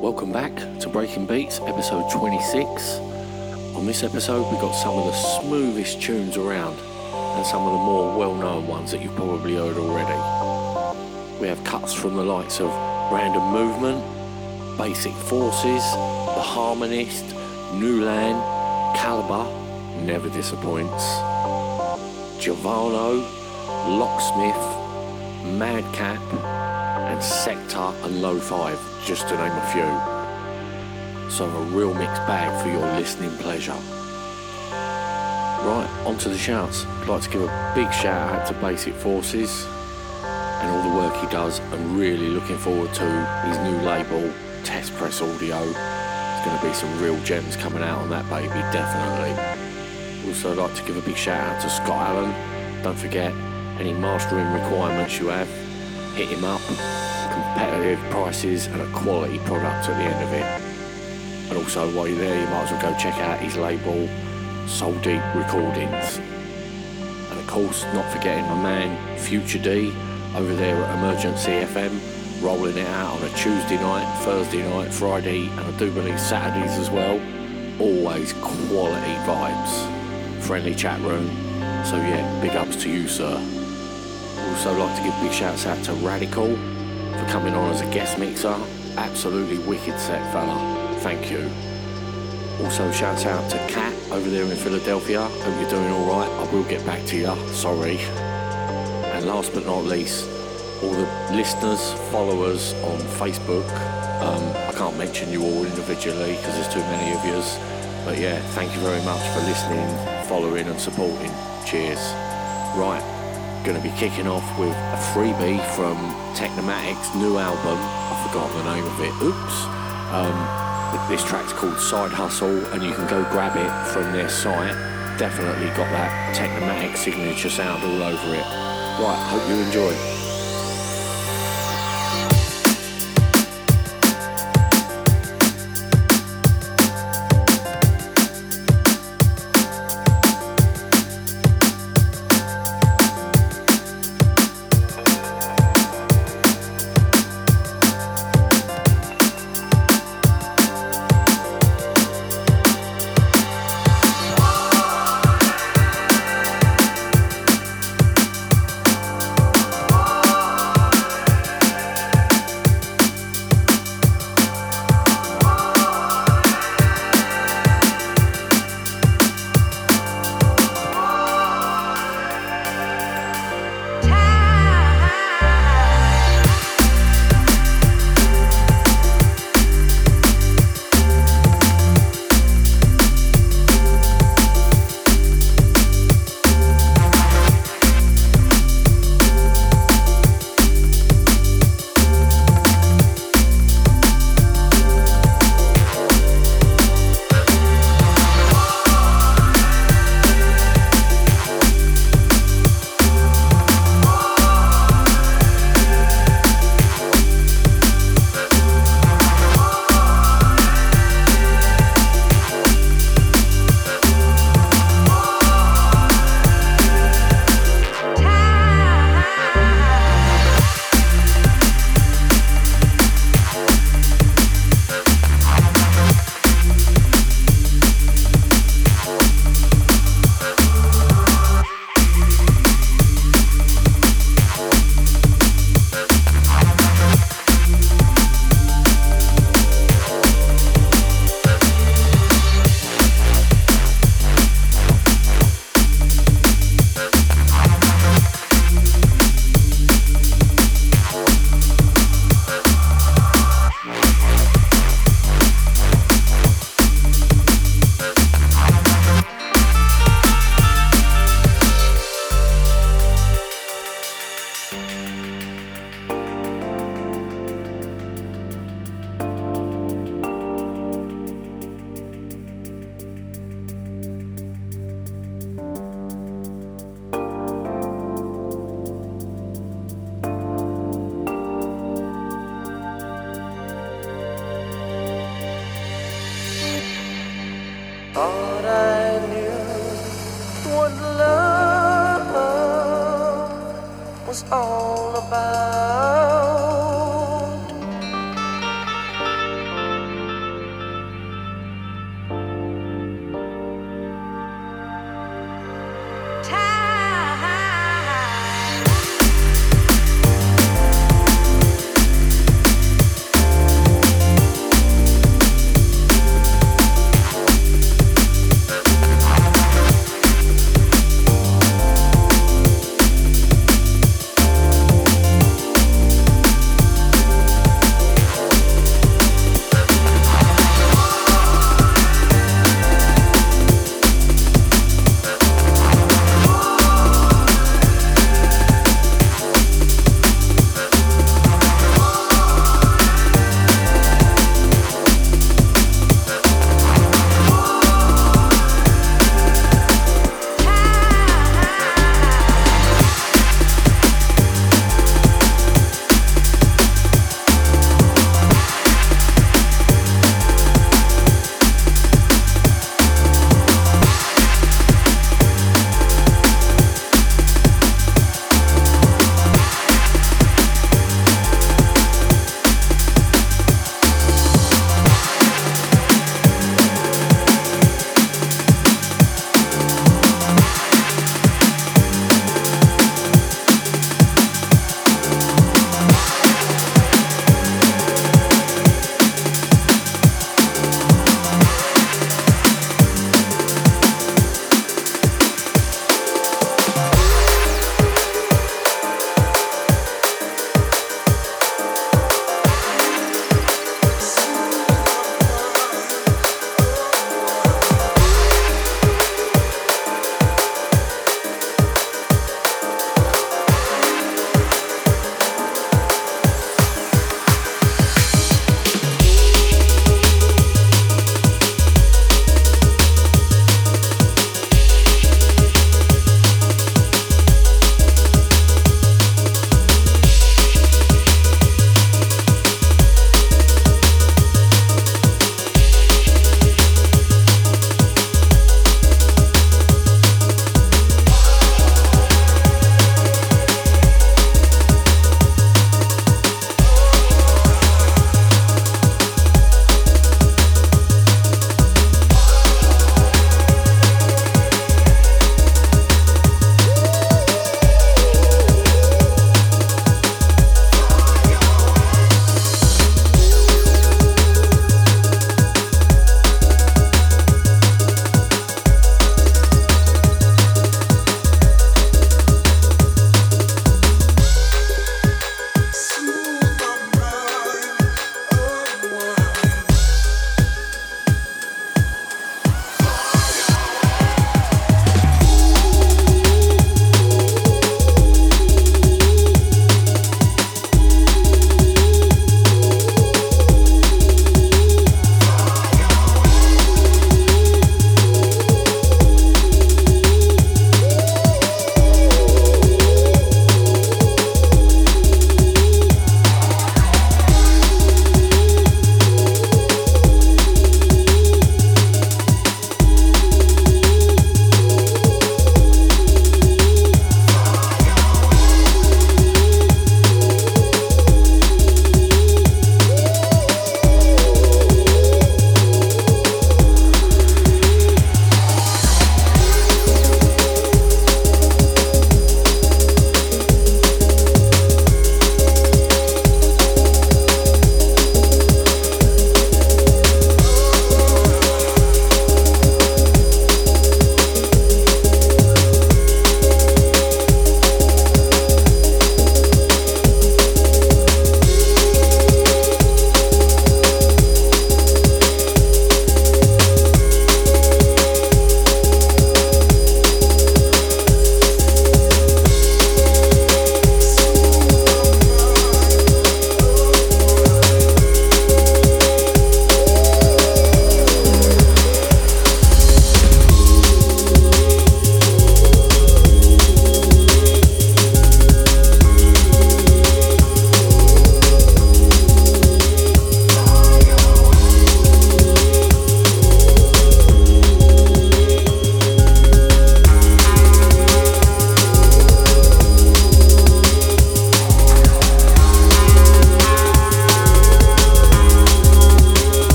Welcome back to Breaking Beats, episode 26. On this episode, we got some of the smoothest tunes around and some of the more well-known ones that you've probably heard already. We have cuts from the likes of Random Movement, Basic Forces, The Harmonist, Newland, Calibre, Never Disappoints, Giovanno, Locksmith, Madcap, and Sector and Low Five, just to name a few. So a real mixed bag for your listening pleasure. Right, on to the shouts. I'd like to give a big shout out to Basic Forces and all the work he does. I'm really looking forward to his new label, Test Press Audio. There's going to be some real gems coming out on that baby, definitely. Also, I'd like to give a big shout out to Scott Allen. Don't forget, any mastering requirements you have, hit him up. Competitive prices and a quality product at the end of it. And also, while you're there, you might as well go check out his label, Soul Deep Recordings. And of course, not forgetting my man Future D over there at Emergency FM, rolling it out on a Tuesday night, Thursday night, Friday, and I do believe Saturdays as well. Always quality vibes, friendly chat room. So yeah, big ups to you, sir. Also like to give big shouts out to Radical for coming on as a guest mixer. Absolutely wicked set, fella. Thank you. Also shouts out to Kat over there in Philadelphia. Hope you're doing all right. I will get back to you. Sorry. And last but not least, all the listeners, followers on Facebook. I can't mention you all individually because there's too many of yous. But yeah, thank you very much for listening, following and supporting. Cheers. Right. Going to be kicking off with a freebie from Technomatic's new album. I forgot the name of it. Oops. This track's called Side Hustle, and you can go grab it from their site. Definitely got that Technomatic signature sound all over it. Right, hope you enjoy. All about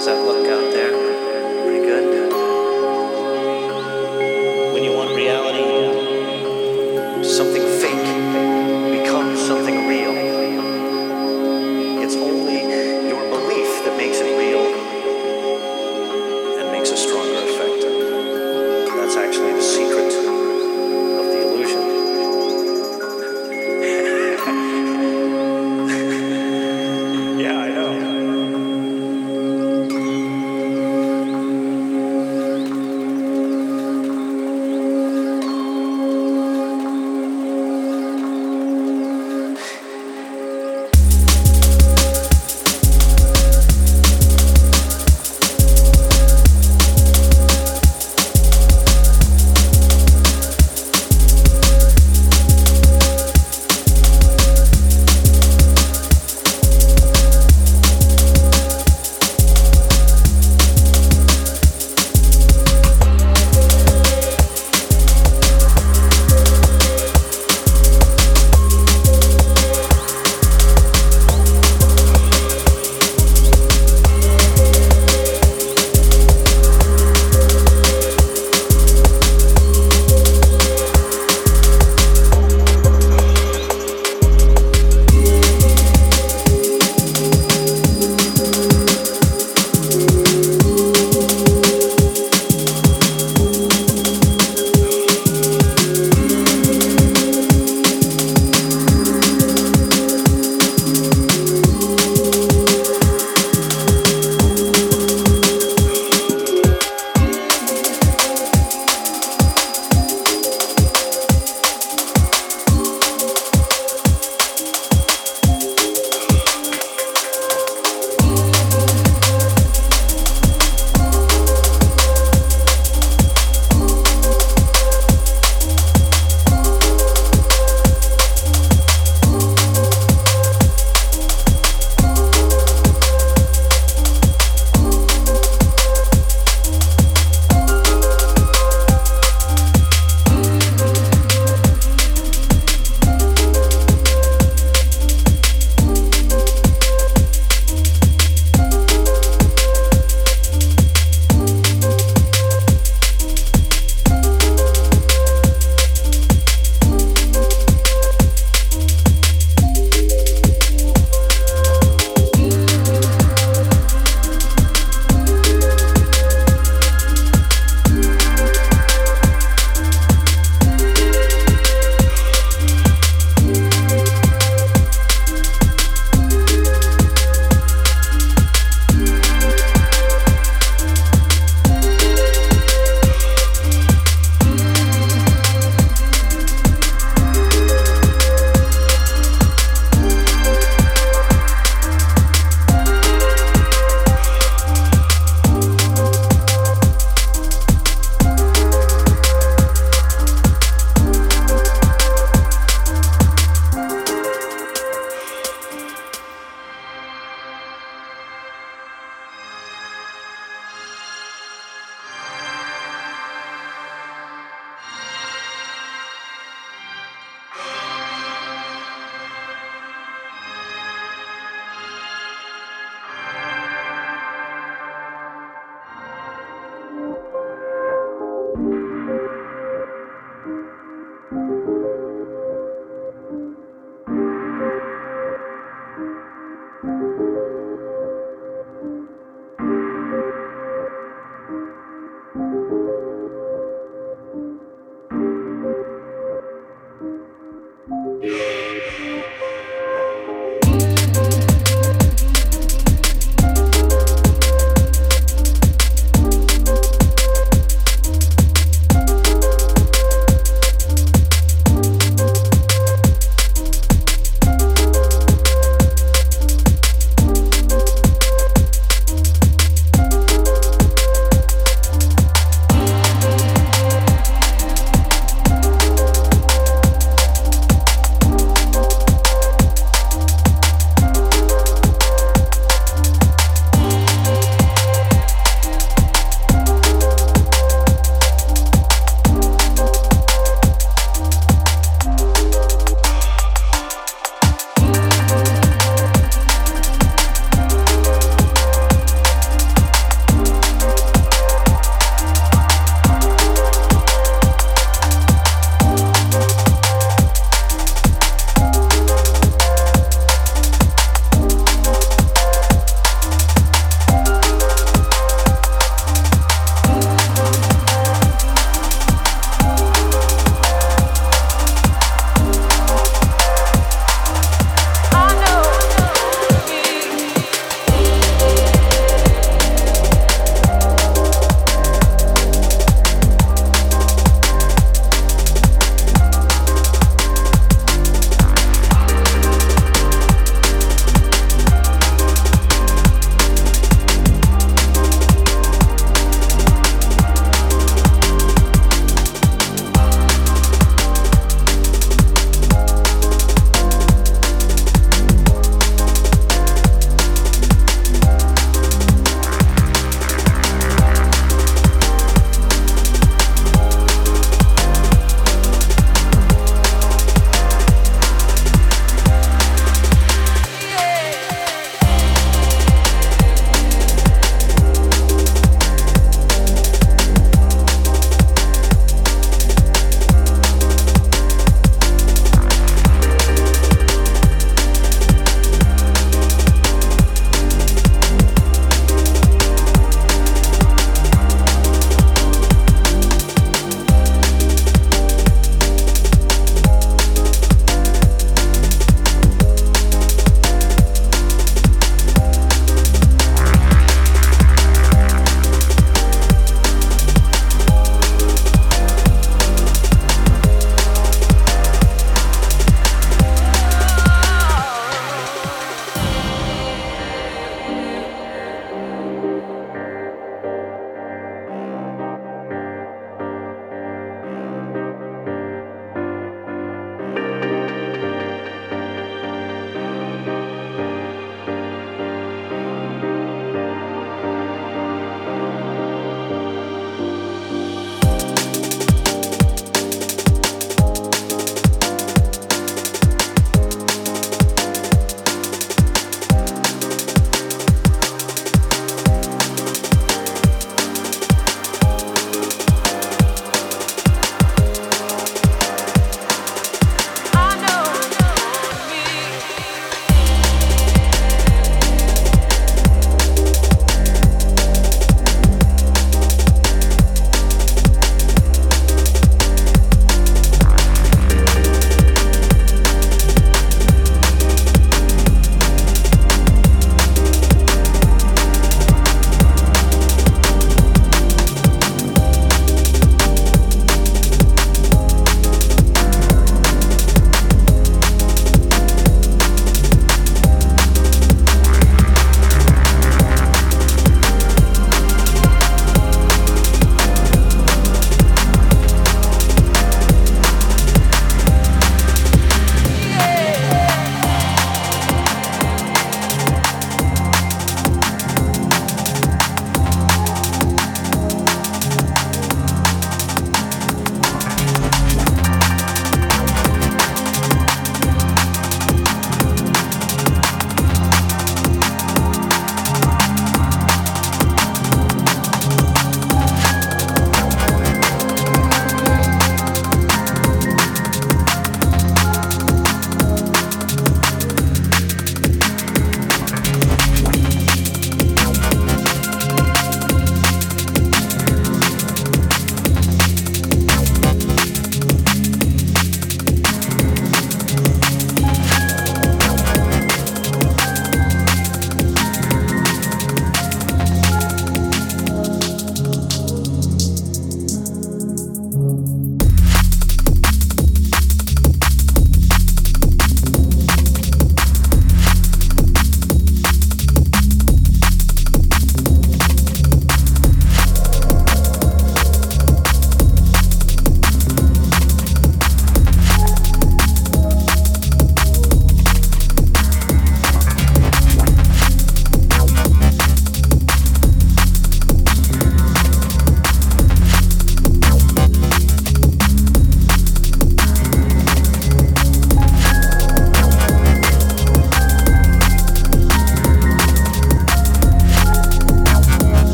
How's that look out there? Pretty good. When you want reality, something fake becomes something real. It's only your belief that makes it real and makes a stronger effect. That's actually the secret of the illusion. Yeah, I know.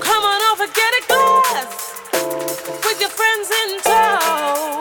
Come on over, get it glass with your friends in town.